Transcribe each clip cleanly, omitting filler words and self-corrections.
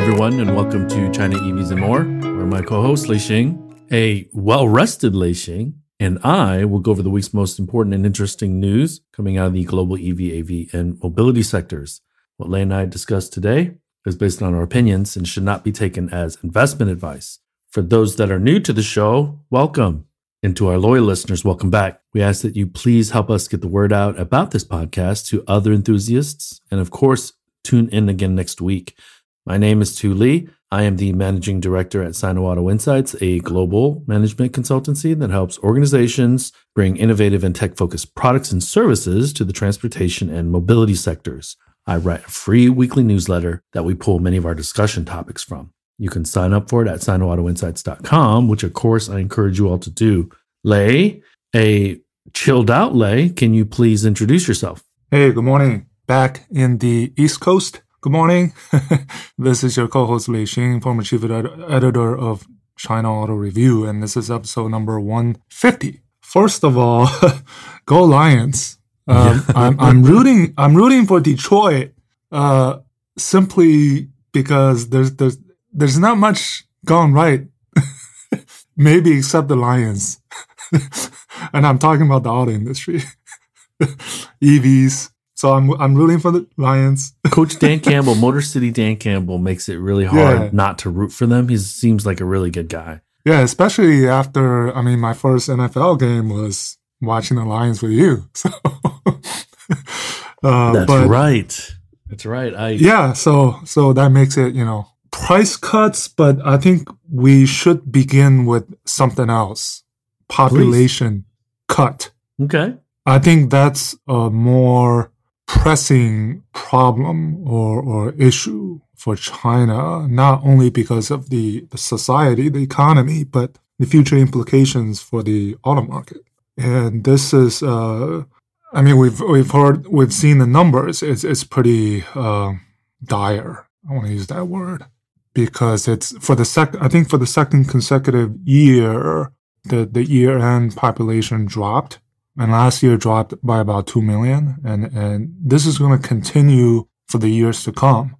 everyone, and welcome to China EVs and More, where my co-host Lei Xing, a well-rested Lei Xing, and I will go over the week's most important and interesting news coming out of the global EV, AV, and mobility sectors. What Lei and I discussed today is based on our opinions and should not be taken as investment advice. For those that are new to the show, welcome. And to our loyal listeners, welcome back. We ask that you please help us get the word out about this podcast to other enthusiasts. And of course, tune in again next week. My name is Tu Lee. I am the managing director at Sino Auto Insights, a global management consultancy that helps organizations bring innovative and tech-focused products and services to the transportation and mobility sectors. I write a free weekly newsletter that we pull many of our discussion topics from. You can sign up for it at SinoAutoInsights.com, which of course I encourage you all to do. Lei, a chilled out Lei, can you please introduce yourself? Hey, good morning. Back in the East Coast. Good morning. This is your co-host Lei Xing, former chief editor of China Auto Review, and this is episode number 150. First of all, go Lions. I'm rooting for Detroit simply because there's not much gone right, maybe except the Lions. And I'm talking about the auto industry, EVs. So I'm rooting for the Lions. Coach Dan Campbell, Motor City Dan Campbell, makes it really hard not to root for them. He seems like a really good guy. Yeah, especially after, my first NFL game was watching the Lions with you. So, That's right. So that makes it, price cuts, but I think we should begin with something else. Population cut. Okay. I think that's a more pressing problem or issue for China, not only because of the society, the economy, but the future implications for the auto market. And this is, we've seen the numbers. It's pretty dire. I want to use that word. Because it's for the second consecutive year, the year-end population dropped, and last year dropped by about 2 million, and this is going to continue for the years to come.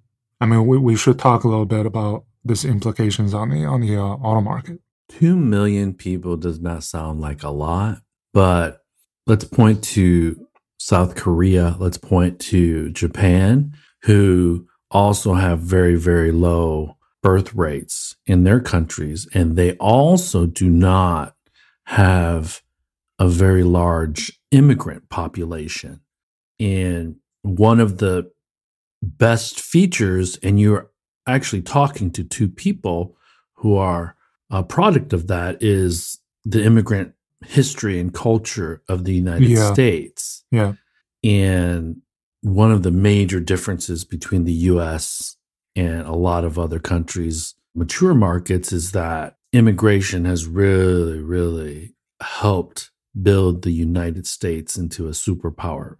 We should talk a little bit about this implications on the auto market. 2 million people does not sound like a lot, but let's point to South Korea. Let's point to Japan, who also have very, very low birth rates in their countries, and they also do not have a very large immigrant population. And one of the best features, and you're actually talking to two people who are a product of that, is the immigrant history and culture of the United States. Yeah. And one of the major differences between the US and a lot of other countries' mature markets is that immigration has really, really helped build the United States into a superpower.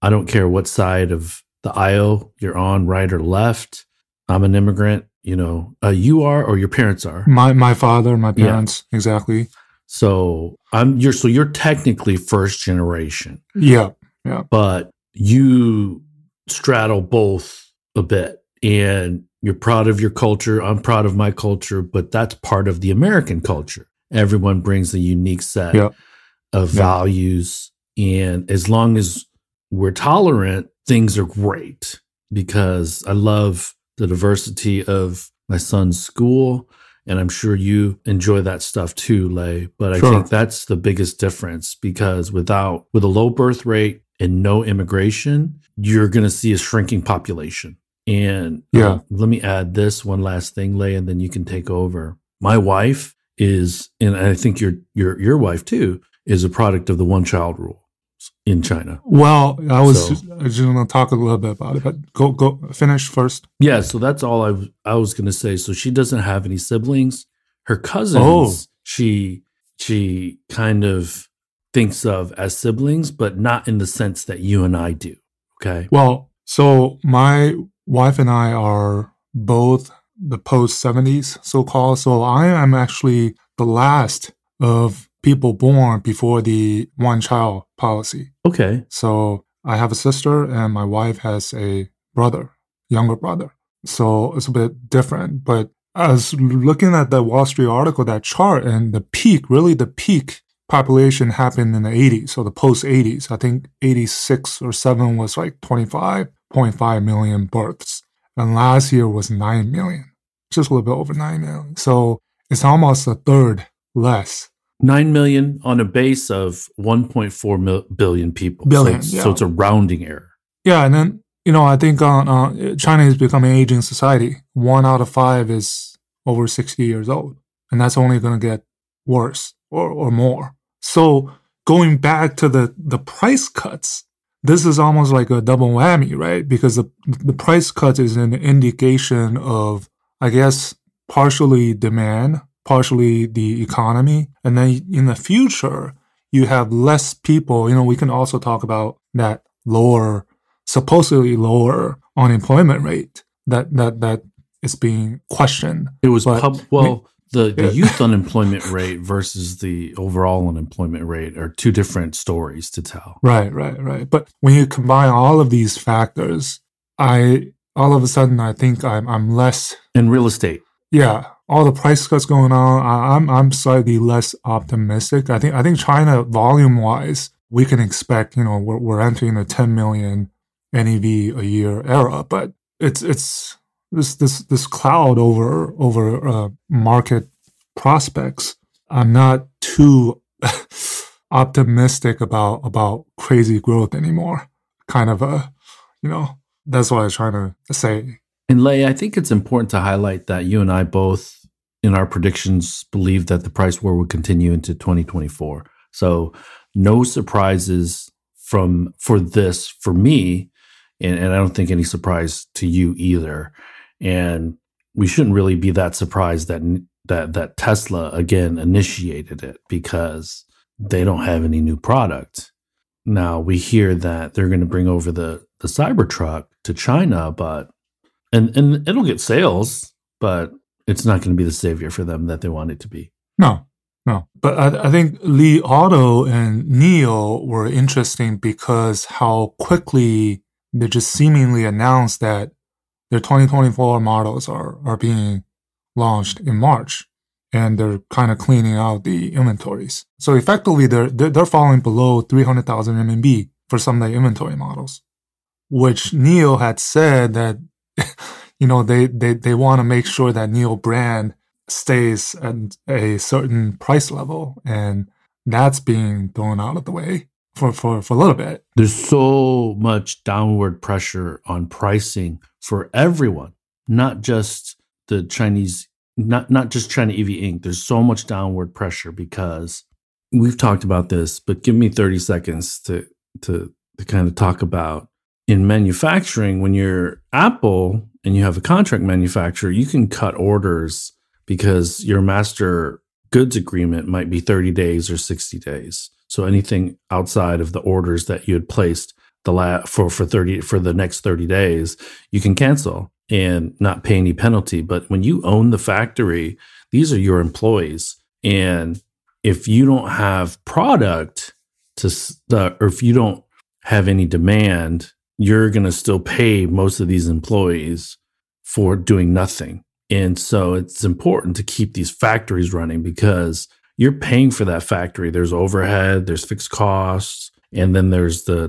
I don't care what side of the aisle you're on, right or left. I'm an immigrant, you are or your parents are. My parents, yeah. Exactly. So you're technically first generation. Yeah. But you straddle both a bit. And you're proud of your culture. I'm proud of my culture, but that's part of the American culture. Everyone brings a unique set of values. And as long as we're tolerant, things are great, because I love the diversity of my son's school. And I'm sure you enjoy that stuff too, Lei. But I think that's the biggest difference, because with a low birth rate and no immigration, you're going to see a shrinking population. And let me add this one last thing, Lei, and then you can take over. My wife is, and I think your wife too, is a product of the one-child rule in China. Well, I was just going to talk a little bit about it, but go finish first. Yeah, so that's all I was going to say. So she doesn't have any siblings. Her cousins, she kind of thinks of as siblings, but not in the sense that you and I do. Okay. Well, so my wife and I are both the post-70s, so-called. So I am actually the last of people born before the one-child policy. Okay. So I have a sister, and my wife has a brother, younger brother. So it's a bit different. But I was looking at the Wall Street article, that chart, and the peak, really the peak population happened in the 80s, so the post-80s. I think 86 or 7 was like 25.5 million births. And last year was 9 million, just a little bit over 9 million. So it's almost a third less. 9 million on a base of 1.4 billion people. Billion, so, yeah. So it's a rounding error. Yeah, and then, you know, I think China is becoming an aging society. 1 out of 5 is over 60 years old, and that's only going to get worse or more. So going back to the price cuts, this is almost like a double whammy, right? Because the price cut is an indication of, I guess, partially demand, partially the economy. And then in the future, you have less people. You know, we can also talk about that lower, supposedly lower unemployment rate that is being questioned. It was, The youth unemployment rate versus the overall unemployment rate are two different stories to tell. Right. But when you combine all of these factors, all of a sudden I think I'm less in real estate. Yeah, all the price cuts going on. I'm slightly less optimistic. I think China volume wise, we can expect, you know, we're entering the 10 million NEV a year era, but it's. This cloud over market prospects. I'm not too optimistic about crazy growth anymore. Kind of that's what I was trying to say. And Lei, I think it's important to highlight that you and I both, in our predictions, believe that the price war will continue into 2024. So no surprises for me, and I don't think any surprise to you either. And we shouldn't really be that surprised that Tesla, again, initiated it because they don't have any new product. Now, we hear that they're going to bring over the Cybertruck to China, but it'll get sales, but it's not going to be the savior for them that they want it to be. No. But I think Li Auto and NIO were interesting because how quickly they just seemingly announced that their 2024 models are being launched in March, and they're kind of cleaning out the inventories. So effectively, they're falling below 300,000 RMB for some of the inventory models, which NIO had said that, you know, they want to make sure that NIO brand stays at a certain price level, and that's being thrown out of the way for a little bit. There's so much downward pressure on pricing for everyone, not just the Chinese, not just China EV Inc. There's so much downward pressure because we've talked about this, but give me 30 seconds to kind of talk about in manufacturing. When you're Apple and you have a contract manufacturer, you can cut orders because your master goods agreement might be 30 days or 60 days. So anything outside of the orders that you had placed for the next 30 days, you can cancel and not pay any penalty. But when you own the factory, these are your employees, and if you don't have product or if you don't have any demand, you're going to still pay most of these employees for doing nothing. And so it's important to keep these factories running because you're paying for that factory. There's overhead, there's fixed costs, and then there's the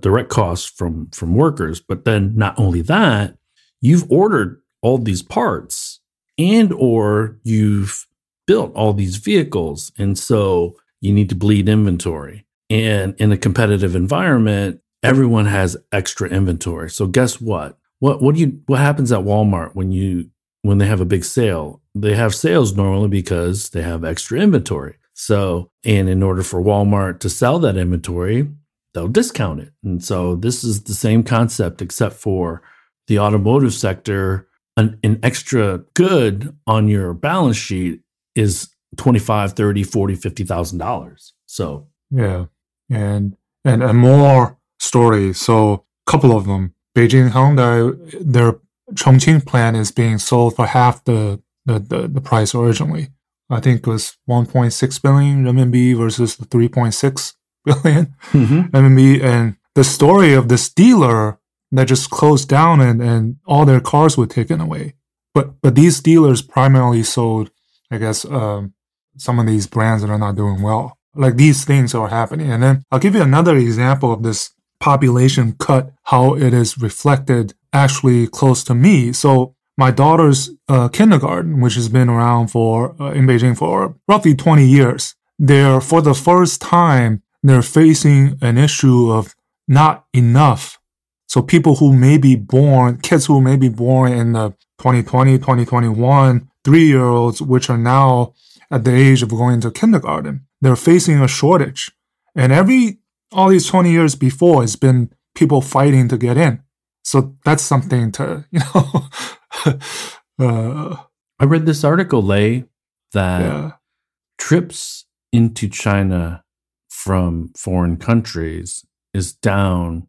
direct costs from workers. But then not only that, you've ordered all these parts and or you've built all these vehicles. And so you need to bleed inventory. And in a competitive environment, everyone has extra inventory. So guess what? What happens at Walmart when they have a big sale? They have sales normally because they have extra inventory. So, and in order for Walmart to sell that inventory, they'll discount it. And so this is the same concept, except for the automotive sector, an extra good on your balance sheet is $25,000, $30,000, $40,000, $50,000. So, yeah. And more stories. So a couple of them. Beijing Hyundai, their Chongqing plant is being sold for half the price originally. I think it was 1.6 billion RMB versus the 3.6 billion RMB. And the story of this dealer that just closed down and all their cars were taken away. But these dealers primarily sold, I guess, some of these brands that are not doing well. Like, these things are happening. And then I'll give you another example of this population cut, how it is reflected actually close to me. So my daughter's kindergarten, which has been around for in Beijing for roughly 20 years, they're, for the first time, they're facing an issue of not enough. So people who may be born, kids who may be born in the 2020, 2021, 3-year-olds, which are now at the age of going to kindergarten, they're facing a shortage. And all these 20 years before, it's been people fighting to get in. So that's something to, I read this article, Lei, that trips into China from foreign countries is down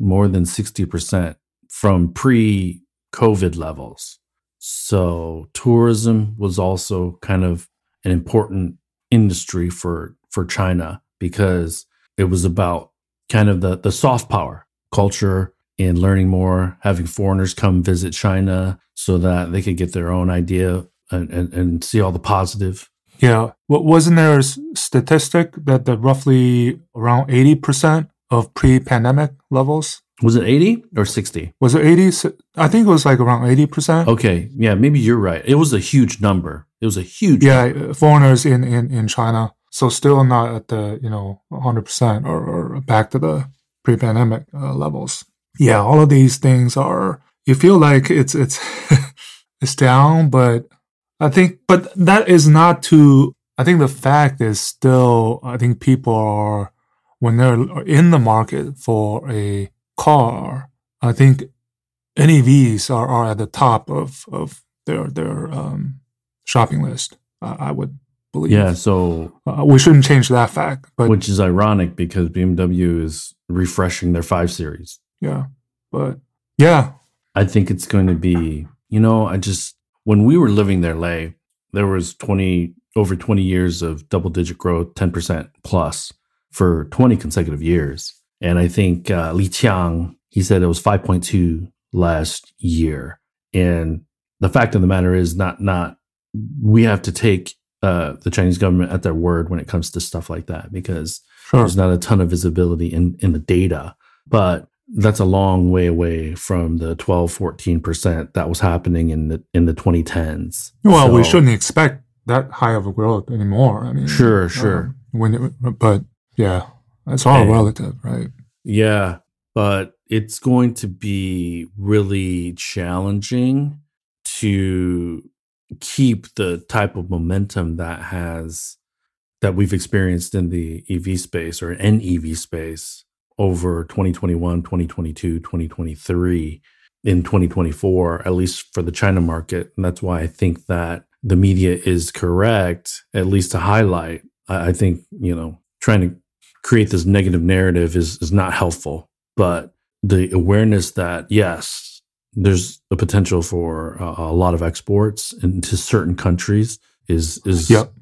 more than 60% from pre-COVID levels. So tourism was also kind of an important industry for China, because it was about kind of the soft power culture and learning more, having foreigners come visit China so that they could get their own idea and see all the positive. Yeah. Wasn't there a statistic that roughly around 80% of pre-pandemic levels? Was it 80 or 60? Was it 80? I think it was like around 80%. Okay. Yeah, maybe you're right. It was a huge number. Yeah, foreigners in China. So still not at the, 100% or back to the pre-pandemic levels. Yeah, all of these things are, you feel like it's it's down, but but that is not to, I think the fact is still, I think people are, when they're in the market for a car, I think NEVs are at the top of their shopping list, I would believe. Yeah, so... we shouldn't change that fact. But, which is ironic because BMW is refreshing their 5 Series. Yeah, but... Yeah. I think it's going to be... When we were living there, Lei, there was over 20 years of double-digit growth, 10% plus for 20 consecutive years. And I think Li Qiang, he said it was 5.2 last year. And the fact of the matter is not we have to take the Chinese government at their word when it comes to stuff like that, because there's not a ton of visibility in the data. But that's a long way away from the 12-14% that was happening in the 2010s. Well, so, we shouldn't expect that high of a growth anymore. I mean, sure. It's all relative, right? Yeah, but it's going to be really challenging to keep the type of momentum that we've experienced in the EV space or NEV space over 2021, 2022, 2023, in 2024, at least for the China market. And that's why I think that the media is correct, at least to highlight. I think, trying to create this negative narrative is not helpful. But the awareness that, yes, there's a potential for a lot of exports into certain countries is yep.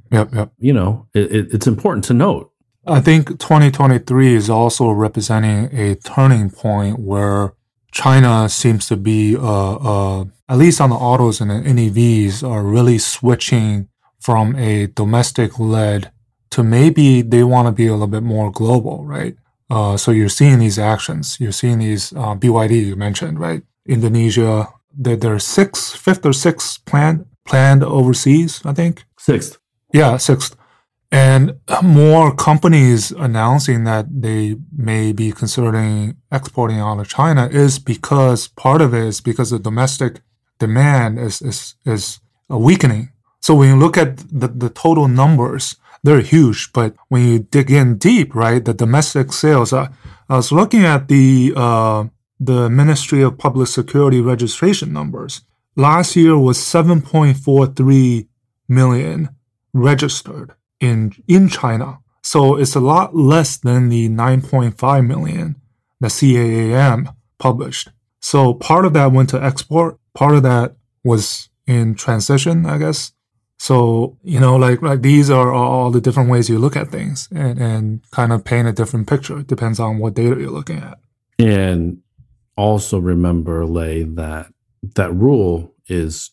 It's important to note. I think 2023 is also representing a turning point where China seems to be, at least on the autos and the NEVs, are really switching from a domestic-led to maybe they want to be a little bit more global, right? So you're seeing these actions. You're seeing these BYD you mentioned, right? Indonesia, their fifth or sixth planned overseas, I think. Sixth. Yeah, sixth. And more companies announcing that they may be considering exporting out of China is because part of it is because the domestic demand is weakening. So when you look at the total numbers, they're huge. But when you dig in deep, right, the domestic sales, I was looking at the Ministry of Public Security registration numbers. Last year was 7.43 million registered in China. So it's a lot less than the 9.5 million that CAAM published. So part of that went to export, part of that was in transition, I guess. So, these are all the different ways you look at things and kind of paint a different picture. It depends on what data you're looking at. And also remember, Lei, that rule was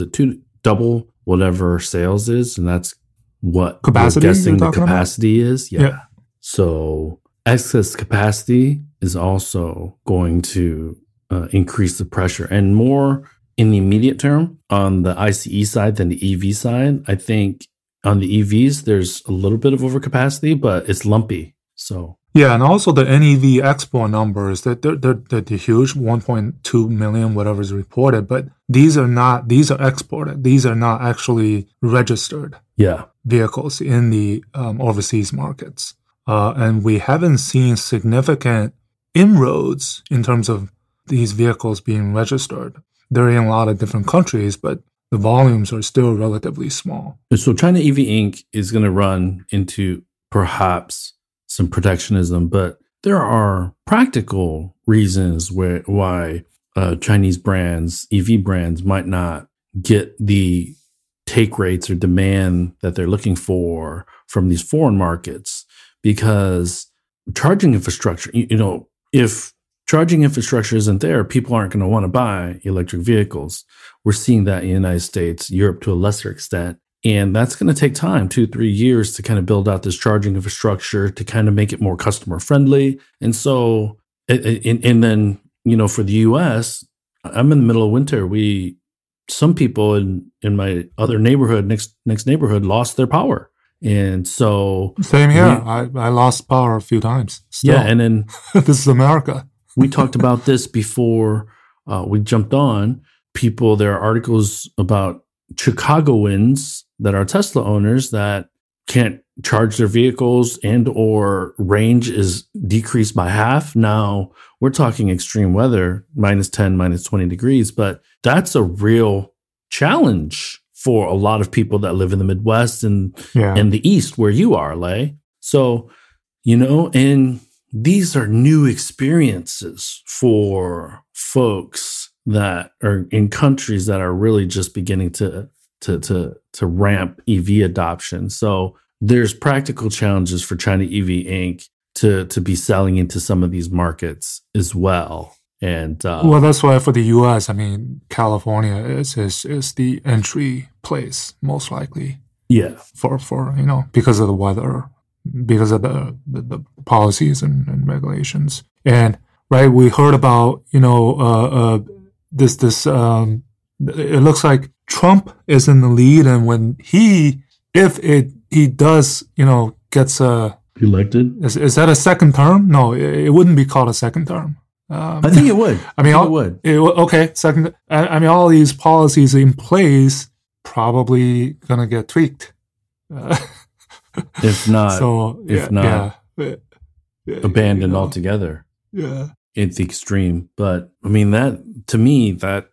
it to double whatever sales is, and that's what capacity we're guessing the capacity about? Is. Yeah. Yep. So excess capacity is also going to increase the pressure, and more in the immediate term on the ICE side than the EV side. I think on the EVs, there's a little bit of overcapacity, but it's lumpy. So yeah, and also the NEV export numbers, they're huge, 1.2 million, whatever is reported, but these are exported. These are not actually registered vehicles in the overseas markets. And we haven't seen significant inroads in terms of these vehicles being registered. They're in a lot of different countries, but the volumes are still relatively small. So China EV Inc. is going to run into perhaps some protectionism, but there are practical reasons why Chinese brands, EV brands, might not get the take rates or demand that they're looking for from these foreign markets, because charging infrastructure, if charging infrastructure isn't there, people aren't going to want to buy electric vehicles. We're seeing that in the United States, Europe to a lesser extent. And that's going to take time, 2-3 years, to kind of build out this charging infrastructure to kind of make it more customer friendly. And so, and then, for the US, I'm in the middle of winter. Some people in my other neighborhood, next neighborhood, lost their power. And so. Same here. I lost power a few times. Still. Yeah. And then. This is America. We talked about this before we jumped on. There are articles about Chicagoans that are Tesla owners that can't charge their vehicles, and or range is decreased by half. Now we're talking extreme weather, minus 10, minus 20 degrees, but that's a real challenge for a lot of people that live in the Midwest and the East where you are, Lei. So, and these are new experiences for folks that are in countries that are really just beginning to ramp EV adoption. So there's practical challenges for China EV Inc. to be selling into some of these markets as well. And well, that's why for the US, California is the entry place most likely. Yeah, for because of the weather. Because of the policies and regulations, and right, we heard about this. It looks like Trump is in the lead, and when he does, gets elected, is that a second term? No, it wouldn't be called a second term. I think it would. Second. All these policies in place probably gonna get tweaked. Abandoned altogether. Yeah. It's extreme. But that to me, that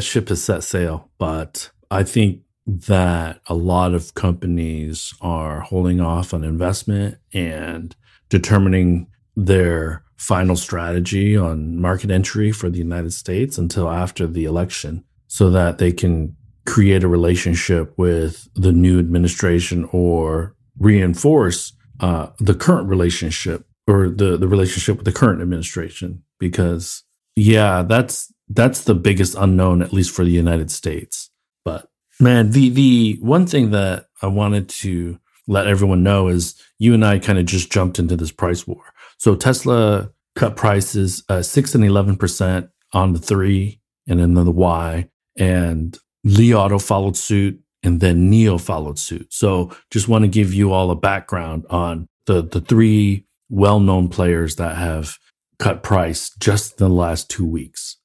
ship has set sail. But I think that a lot of companies are holding off on investment and determining their final strategy on market entry for the United States until after the election, so that they can create a relationship with the new administration or reinforce the current relationship or the relationship with the current administration, because that's the biggest unknown, at least for the United States. But man, the one thing that I wanted to let everyone know is you and I kind of just jumped into this price war. So Tesla cut prices 6 and 11% on the 3 and then the Y, and Li Auto followed suit. And then NIO followed suit. So just want to give you all a background on the three well-known players that have cut price just in the last 2 weeks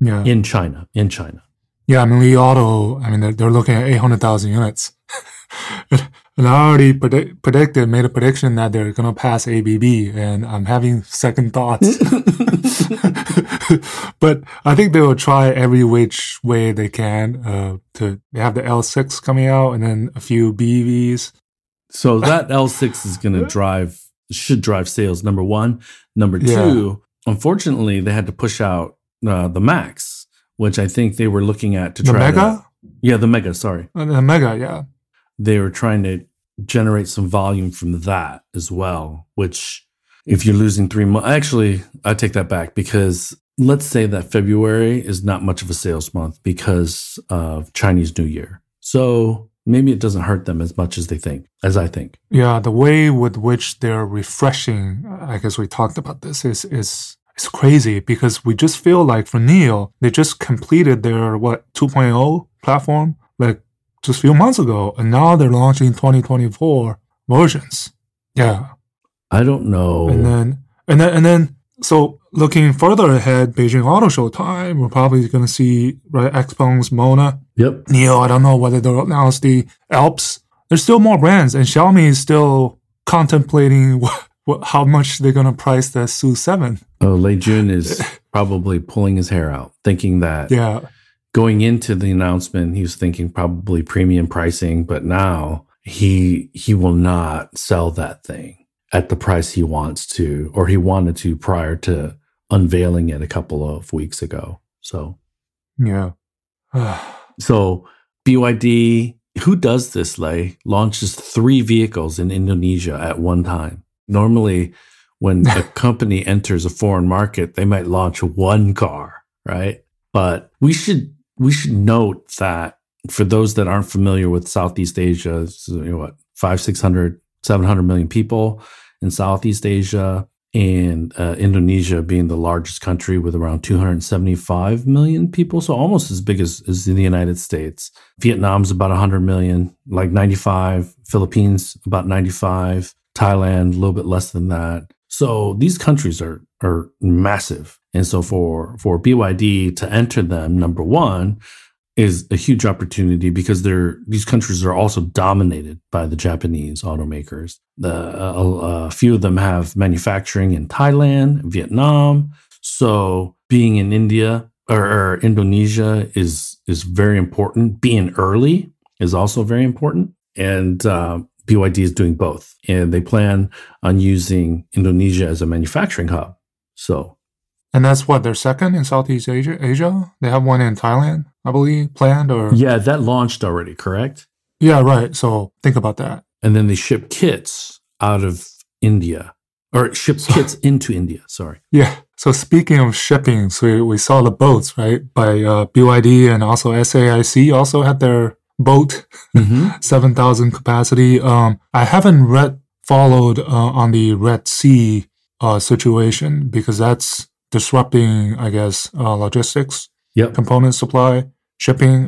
in China. Yeah, Li Auto, they're looking at 800,000 units. And I already made a prediction that they're going to pass ABB, and I'm having second thoughts. But I think they will try every which way they can. They have the L6 coming out, and then a few BEVs. So that L6 is going to should drive sales, number one. Number two, unfortunately, they had to push out the Max, which I think they were looking at to try. The Mega? Yeah, the Mega, sorry. The Mega, yeah. They were trying to generate some volume from that as well, which if you're losing 3 months, actually, I take that back, because let's say that February is not much of a sales month because of Chinese New Year. So maybe it doesn't hurt them as much as they think, as I think. Yeah, the way with which they're refreshing, I guess we talked about this, it's crazy, because we just feel like for NIO, they just completed their, 2.0 platform, just a few months ago, and now they're launching 2024 versions. Yeah. I don't know. And then, so looking further ahead, Beijing Auto Show time, we're probably going to see, right, XPeng's MONA. Yep. NIO, I don't know whether they'll announce the Alps. There's still more brands, and Xiaomi is still contemplating how much they're going to price the SU7. Oh, Lei Jun is probably pulling his hair out, thinking that. Yeah. Going into the announcement, he was thinking probably premium pricing, but now he will not sell that thing at the price he wants to, or he wanted to prior to unveiling it a couple of weeks ago. So, yeah. So BYD, who does this, Lei, launches 3 vehicles in Indonesia at one time. Normally, when a company enters a foreign market, they might launch one car, right? But we should note that for those that aren't familiar with Southeast Asia, 500, 600, 700 million people in Southeast Asia, and Indonesia being the largest country with around 275 million people, so almost as big as in the United States. Vietnam's about 100 million, like 95. Philippines, about 95. Thailand, a little bit less than that. So these countries are massive. And so for BYD to enter them, number one, is a huge opportunity, because these countries are also dominated by the Japanese automakers. A few of them have manufacturing in Thailand, Vietnam. So being in India or Indonesia is very important. Being early is also very important. And BYD is doing both. And they plan on using Indonesia as a manufacturing hub. So... And that's their second in Southeast Asia? They have one in Thailand, I believe, planned, or... Yeah, that launched already, correct? Yeah, right. So think about that. And then they ship kits out of India, or kits into India, sorry. Yeah. So speaking of shipping, so we saw the boats, right, by BYD, and also SAIC also had their boat, 7,000 capacity. I haven't followed on the Red Sea situation, because that's... disrupting, I guess, logistics, component supply, shipping.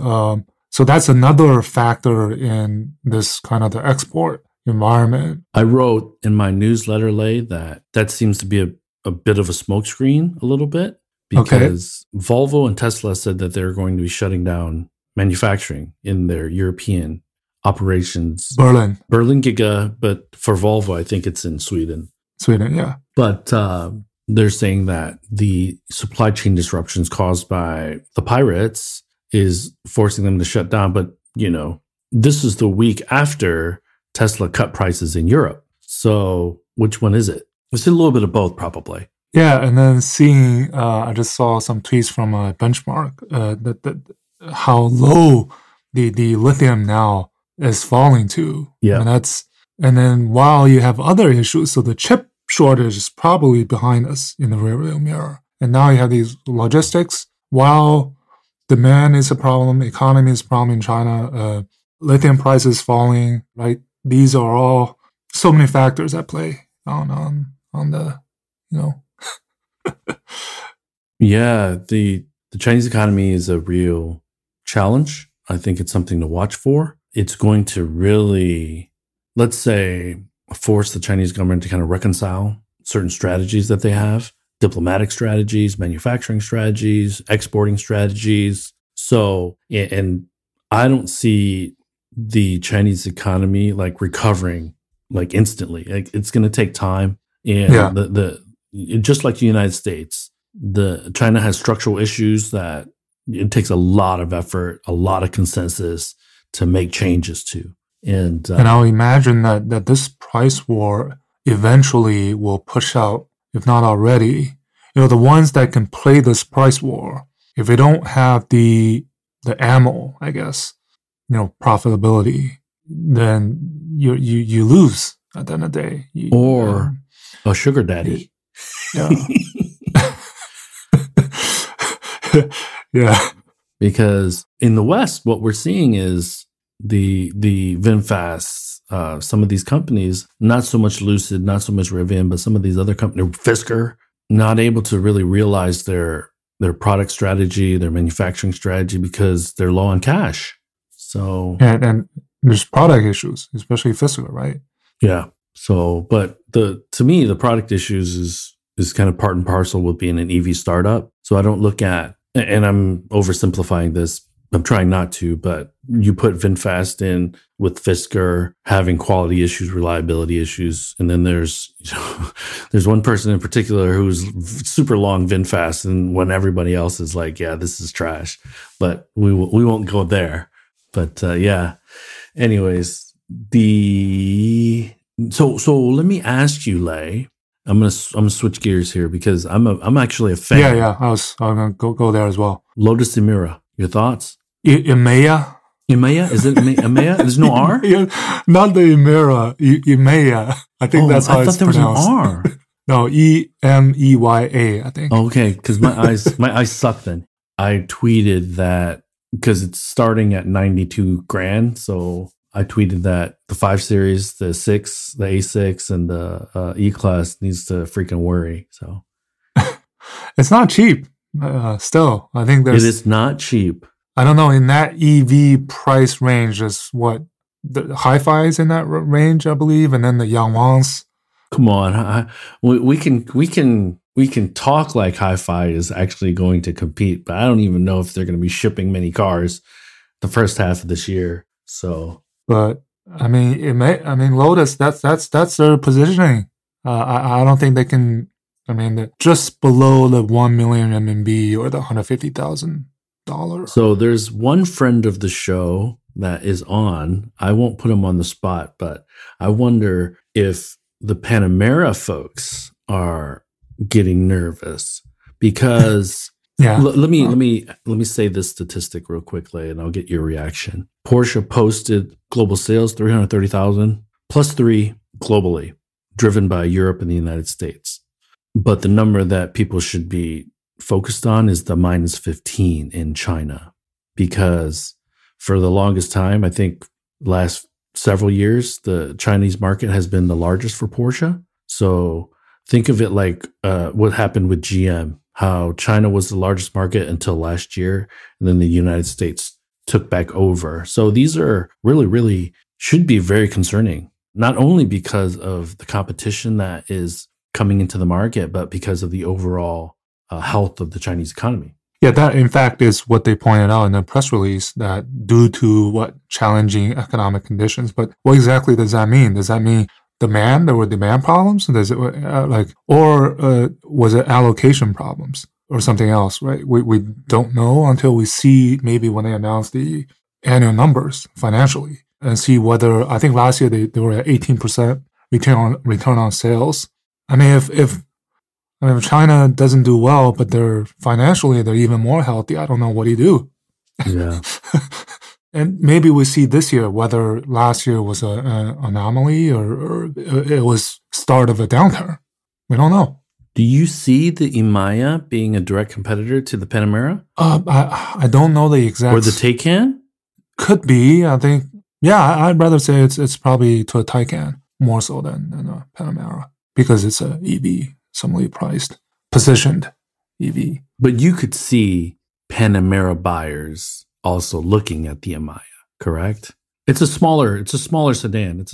So that's another factor in this kind of the export environment. I wrote in my newsletter, Lei, that seems to be a bit of a smokescreen a little bit, because Volvo and Tesla said that they're going to be shutting down manufacturing in their European operations. Berlin Giga, but for Volvo, I think it's in Sweden. Sweden, yeah. But... they're saying that the supply chain disruptions caused by the pirates is forcing them to shut down. But, this is the week after Tesla cut prices in Europe. So which one is it? It's a little bit of both, probably. Yeah, and then seeing, I just saw some tweets from Benchmark that how low the lithium now is falling to. Yeah, and then while you have other issues, so the chip shortage is probably behind us in the rearview mirror. And now you have these logistics. While demand is a problem, economy is a problem in China, lithium prices falling, right? These are all so many factors at play on the, Yeah, the Chinese economy is a real challenge. I think it's something to watch for. It's going to really, let's say, force the Chinese government to kind of reconcile certain strategies that they have, diplomatic strategies, manufacturing strategies, exporting strategies. So, and I don't see the Chinese economy recovering instantly. It's going to take time. And just like the United States, China has structural issues that it takes a lot of effort, a lot of consensus to make changes to. And I'll imagine that this price war eventually will push out, if not already, the ones that can play this price war, if they don't have the ammo, I guess, profitability, then you lose. at the end of the day. Or a sugar daddy. Yeah. Because in the West, what we're seeing is the VinFast, some of these companies, not so much Lucid, not so much Rivian, but some of these other companies, Fisker, not able to really realize their product strategy, their manufacturing strategy, because they're low on cash. So and there's product issues, especially Fisker, right? Yeah. So, but to me, the product issues is kind of part and parcel with being an EV startup. So I don't look at, and I'm oversimplifying this, I'm trying not to, but you put VinFast in with Fisker having quality issues, reliability issues, and then there's one person in particular who's super long VinFast, and when everybody else is like, yeah, this is trash, but we won't go there. But yeah, anyways, so let me ask you, Lei. I'm gonna switch gears here because I'm actually a fan. Yeah. I'm gonna go there as well. Lotus Emeya, your thoughts? Emeya? Is it Emeya? There's no R? Not the Emeya. Emeya. I think that's how it's pronounced. I thought there was an R. No, E-M-E-Y-A, I think. Okay, because my eyes suck then. I tweeted that because it's starting at $92,000, so I tweeted that the 5 Series, the 6, the A6, and the E-Class needs to freaking worry. So it's not cheap still. I think it is not cheap. I don't know. In that EV price range is what? The Hi-Fi is in that range, I believe, and then the Yangwangs. Come on. We can talk like Hi-Fi is actually going to compete, but I don't even know if they're going to be shipping many cars the first half of this year. So... But Lotus. That's their positioning. I don't think they can. I mean, just below the 1 million RMB or the $150,000. So there's one friend of the show that is on. I won't put him on the spot, but I wonder if the Panamera folks are getting nervous because. Yeah. Let me say this statistic real quickly, and I'll get your reaction. Porsche posted global sales 330,000 +3 globally, driven by Europe and the United States. But the number that people should be focused on is the -15 in China, because for the longest time, I think last several years, the Chinese market has been the largest for Porsche. So think of it like what happened with GM. How China was the largest market until last year, and then the United States took back over. So these are really, really should be very concerning, not only because of the competition that is coming into the market, but because of the overall health of the Chinese economy. Yeah, that in fact is what they pointed out in the press release, that due to what challenging economic conditions. But what exactly does that mean? Does that mean demand? There were demand problems? Or was it allocation problems or something else, right? We don't know until we see maybe when they announce the annual numbers financially and see whether, I think last year they were at 18% return on sales. I mean, if China doesn't do well, but financially they're even more healthy, I don't know what do you do. Yeah. And maybe we see this year whether last year was an anomaly or it was start of a downturn. We don't know. Do you see the Emeya being a direct competitor to the Panamera? I don't know the exact. Or the Taycan? Could be. I think. Yeah, I'd rather say it's probably to a Taycan more so than a Panamera, because it's a EV, similarly priced, positioned EV. But you could see Panamera buyers also looking at the Emeya, correct? It's a smaller sedan.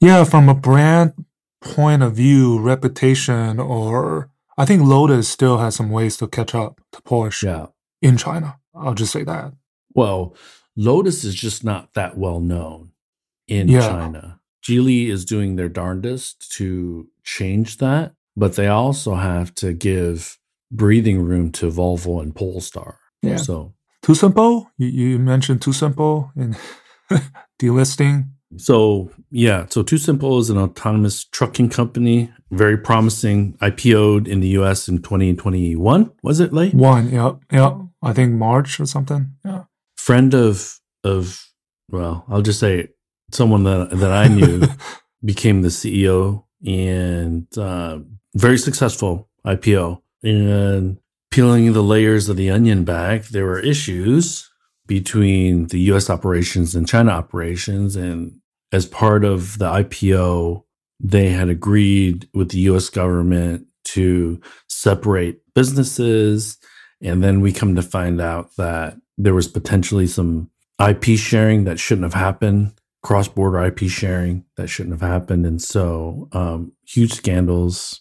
Yeah, from a brand point of view, reputation, or I think Lotus still has some ways to catch up to Porsche in China. I'll just say that. Well, Lotus is just not that well known in China. Geely is doing their darndest to change that, but they also have to give breathing room to Volvo and Polestar. Yeah. So TuSimple? You mentioned TuSimple in delisting. So TuSimple is an autonomous trucking company, very promising, IPO'd in the US in 2021. Was it late? Yep. I think March or something. Yeah. Friend of well, I'll just say someone that I knew became the CEO and very successful IPO. And peeling the layers of the onion back, there were issues between the US operations and China operations. And as part of the IPO, they had agreed with the US government to separate businesses. And then we come to find out that there was potentially some IP sharing that shouldn't have happened, cross-border IP sharing that shouldn't have happened. And so huge scandals.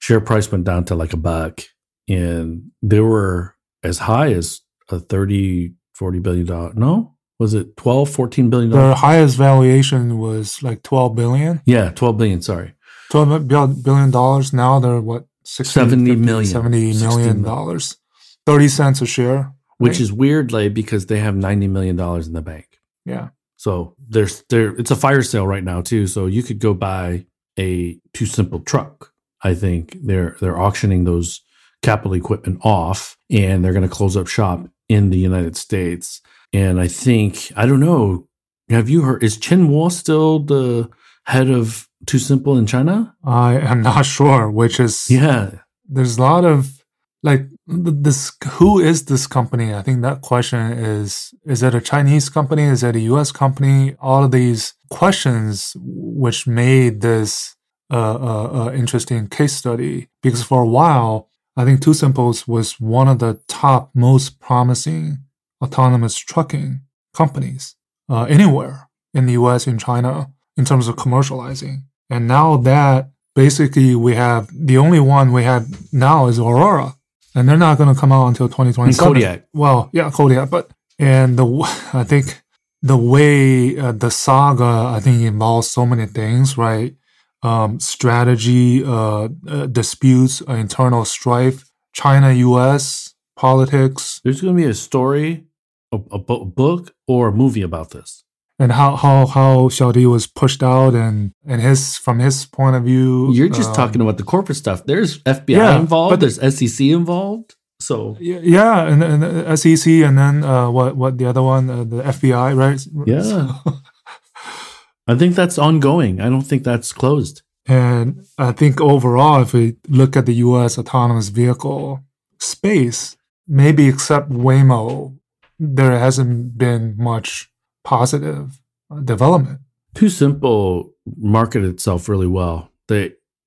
Share price went down to like $1. And they were as high as a $40 billion. No, was it $12-14 billion? The highest valuation was like $12 billion. Yeah, $12 billion. Sorry, $12 billion. Now they're what, $70 million, $0.30 a share, which is weird, like, because they have $90 million in the bank. Yeah, so there's it's a fire sale right now too. So you could go buy a TuSimple truck. I think they're auctioning those capital equipment off, and they're going to close up shop in the United States. And I think, I don't know, have you heard, is Chen Guo still the head of TuSimple in China? I am not sure, which is, yeah, there's a lot of, like, this, who is this company? I think that question is it a Chinese company? Is it a US company? All of these questions which made this interesting case study, because for a while, I think TuSimple was one of the top most promising autonomous trucking companies anywhere in the US, in China, in terms of commercializing. And now that basically we have, the only one we have now is Aurora, and they're not going to come out until 2027. And Kodiak. Well, yeah, Kodiak. But, and I think the way the saga, I think, involves so many things, right? Strategy, disputes, internal strife, China-US, politics. There's going to be a story, a book, or a movie about this. And how Xiao Di was pushed out and his, from his point of view. You're just talking about the corporate stuff. There's FBI involved. There's SEC involved. So yeah, and SEC, and then what the other one, the FBI, right? Yeah. So, I think that's ongoing. I don't think that's closed. And I think overall, if we look at the U.S. autonomous vehicle space, maybe except Waymo, there hasn't been much positive development. TuSimple marketed itself really well.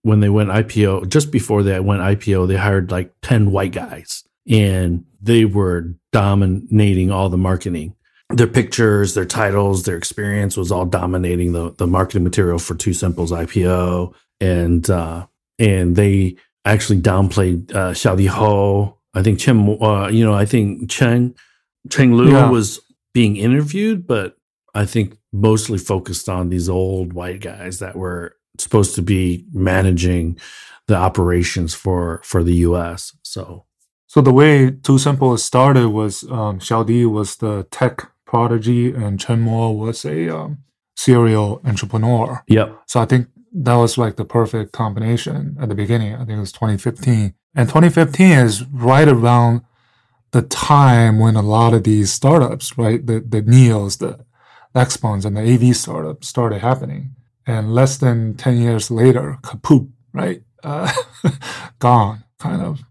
When they went IPO, just before they went IPO, they hired like 10 white guys, and they were dominating all the marketing. Their pictures, their titles, their experience was all dominating the marketing material for TuSimple's IPO. And they actually downplayed Xiao Di Ho. I think Cheng Lu was being interviewed, but I think mostly focused on these old white guys that were supposed to be managing the operations for the US. So the way TuSimple started was Xiao Di was the tech prodigy, and Chen Mo was a serial entrepreneur. Yep. So I think that was like the perfect combination at the beginning. I think it was 2015. And 2015 is right around the time when a lot of these startups, right, the Neos, the Xpons, and the AV startups started happening. And less than 10 years later, kaput, right? Gone, kind of.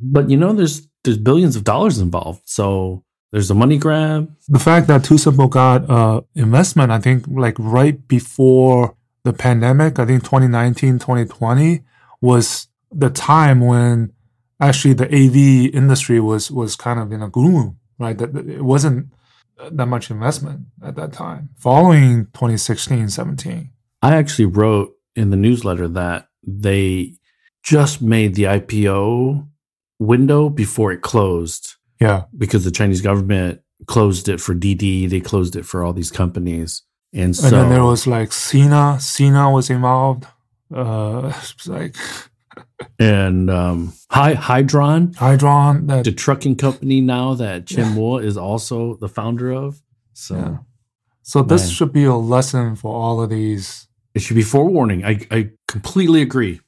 But, you know, there's billions of dollars involved. So there's a money grab. The fact that TuSimple got investment, I think, like right before the pandemic, I think 2019, 2020 was the time when actually the AV industry was kind of in a gloom, right? It wasn't that much investment at that time, following 2016, 17. I actually wrote in the newsletter that they just made the IPO window before it closed. Yeah. Because the Chinese government closed it for DD. They closed it for all these companies. And so, and then there was like Sina was involved. And Hydron, the trucking company now that Chen Guo is also the founder of. So, yeah. So this should be a lesson for all of these. It should be forewarning. I completely agree.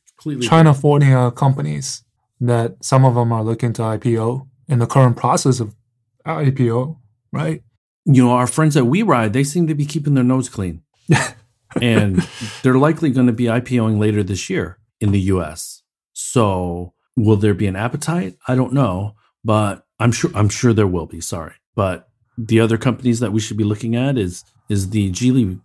China 40 companies, that some of them are looking to IPO in the current process of IPO, right? You know, our friends at WeRide, they seem to be keeping their nose clean. And they're likely going to be IPOing later this year in the US. So will there be an appetite? I don't know, but I'm sure there will be. Sorry. But the other companies that we should be looking at is the Geely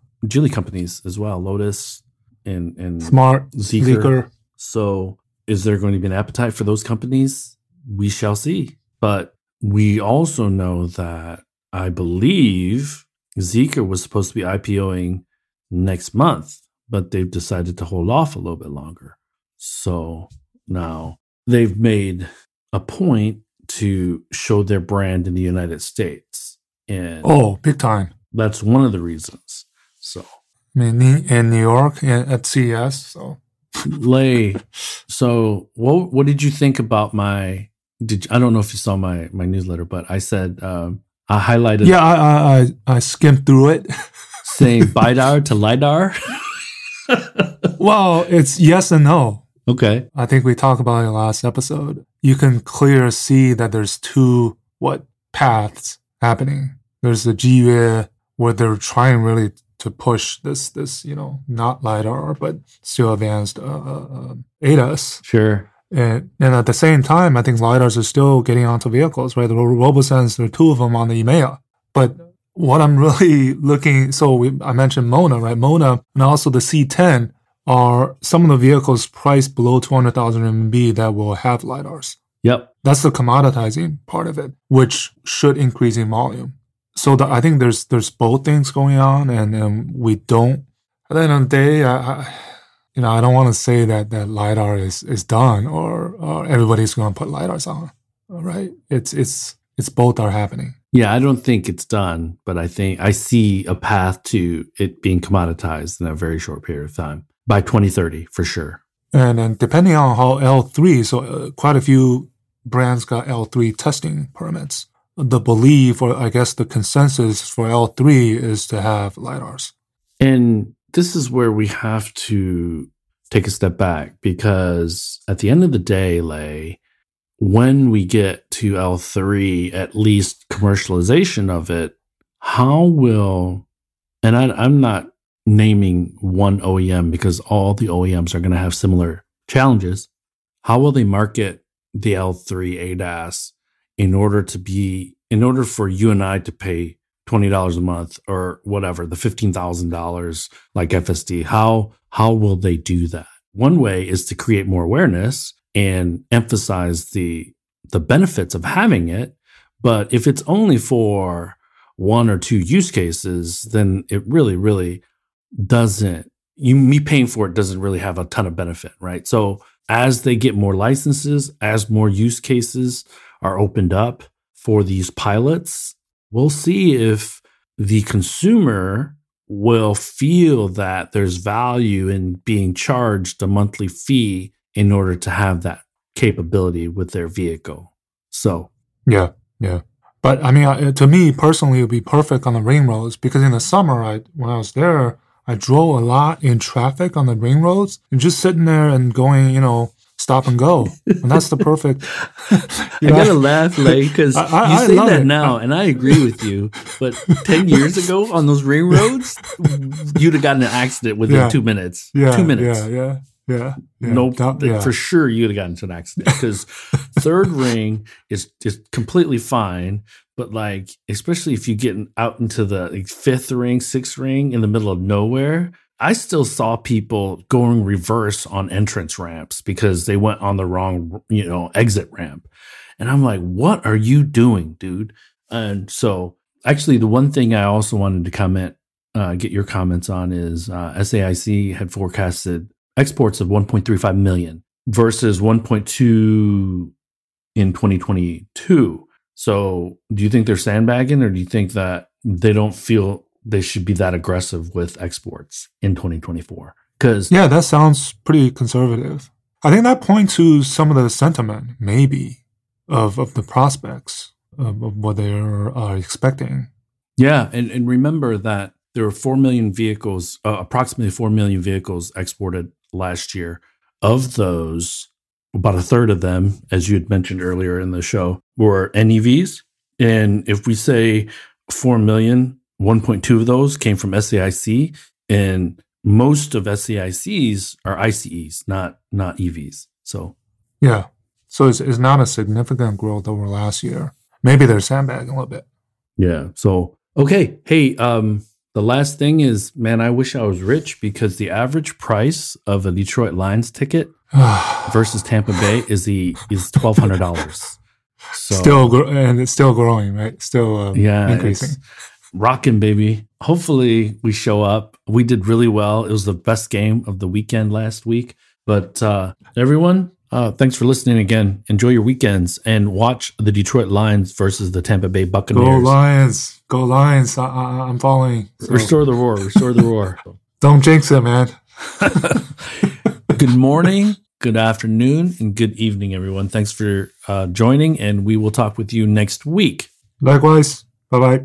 companies as well, Lotus and Smart, Zeekr. So is there going to be an appetite for those companies? We shall see. But we also know that I believe Zeekr was supposed to be IPOing next month, but they've decided to hold off a little bit longer. So now they've made a point to show their brand in the United States. And big time. That's one of the reasons. So, I mean, in New York at CES. So, Lei, so what did you think about I don't know if you saw my newsletter, but I said, I highlighted. Yeah, I skimmed through it. Saying BIDAR to LIDAR? Well, it's yes and no. Okay. I think we talked about it in the last episode. You can clearly see that there's two, paths happening. There's the GUI where they're trying really to push this not LIDAR, but still advanced ADAS. Sure. And at the same time, I think LIDARs are still getting onto vehicles, right? The RoboSense, there are two of them on the Emeya. But what I'm really I mentioned MONA, right? MONA and also the C10 are some of the vehicles priced below 200,000 RMB that will have LiDARs. Yep. That's the commoditizing part of it, which should increase in volume. So I think there's both things going on, and we don't. At the end of the day, I don't want to say that LiDAR is done or everybody's going to put LiDARs on, right? It's both are happening. Yeah, I don't think it's done, but I think I see a path to it being commoditized in a very short period of time, by 2030 for sure. And then depending on how L3, so quite a few brands got L3 testing permits. The belief, or I guess the consensus for L3 is to have LiDARs. And this is where we have to take a step back, because at the end of the day, Lei, when we get to L3, at least commercialization of it, how will, and I'm not naming one OEM because all the OEMs are going to have similar challenges, how will they market the L3 ADAS in order for you and I to pay $20 a month or whatever, the $15,000 like FSD? How will they do that? One way is to create more awareness and emphasize the benefits of having it. But if it's only for one or two use cases, then it really, really doesn't. Me paying for it doesn't really have a ton of benefit, right? So as they get more licenses, as more use cases are opened up for these pilots, we'll see if the consumer will feel that there's value in being charged a monthly fee in order to have that capability with their vehicle. So, yeah. But I mean, to me personally, it would be perfect on the ring roads, because in the summer, when I was there, I drove a lot in traffic on the ring roads and just sitting there and going, stop and go. And that's the perfect. I got to laugh, Lei, because you say that now, and I agree with you. But 10 years ago on those ring roads, you'd have gotten an accident within 2 minutes. Yeah, 2 minutes. Yeah. Yeah, nope. For sure you'd have gotten into an accident, because third ring is completely fine, but especially if you get out into the fifth ring, sixth ring in the middle of nowhere, I still saw people going reverse on entrance ramps because they went on the wrong, exit ramp, and I'm like, what are you doing, dude? And so actually, the one thing I also wanted to get your comments on is SAIC had forecasted exports of 1.35 million versus 1.2 in 2022. So do you think they're sandbagging, or do you think that they don't feel they should be that aggressive with exports in 2024? Because that sounds pretty conservative. I think that points to some of the sentiment, maybe, of the prospects of what they are expecting. Yeah, and remember that there were 4 million vehicles, approximately 4 million vehicles exported last year. Of those, about a third of them, as you had mentioned earlier in the show, were NEVs. And if we say 4 million, 1.2 of those came from SAIC, and most of SAICs are ICEs, not EVs. So yeah, so it's not a significant growth over last year. Maybe they're sandbagging a little bit. Yeah. So okay, hey, the last thing is, man, I wish I was rich because the average price of a Detroit Lions ticket versus Tampa Bay is $1,200. So, and it's still growing, right? Still increasing. Rocking, baby. Hopefully we show up. We did really well. It was the best game of the weekend last week. But everyone, thanks for listening again. Enjoy your weekends and watch the Detroit Lions versus the Tampa Bay Buccaneers. Go Lions. Go Lions. I'm following. So. Restore the roar. Restore the roar. Don't jinx it, man. Good morning, good afternoon, and good evening, everyone. Thanks for joining, and we will talk with you next week. Likewise. Bye-bye.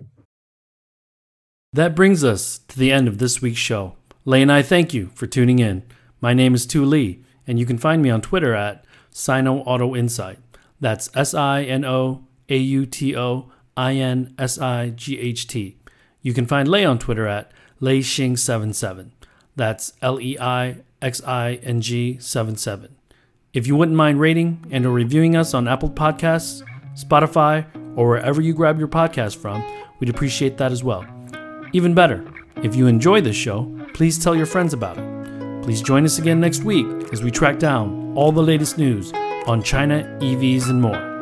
That brings us to the end of this week's show. Lei and I thank you for tuning in. My name is Tu Lee, and you can find me on Twitter at SinoAutoInsight. That's SinoAutoInsight. You can find Lei on Twitter at Lei Xing77. That's LEIXING77. If you wouldn't mind rating and or reviewing us on Apple Podcasts, Spotify, or wherever you grab your podcast from, we'd appreciate that as well. Even better, if you enjoy this show, please tell your friends about it. Please join us again next week as we track down all the latest news on China, EVs, and more.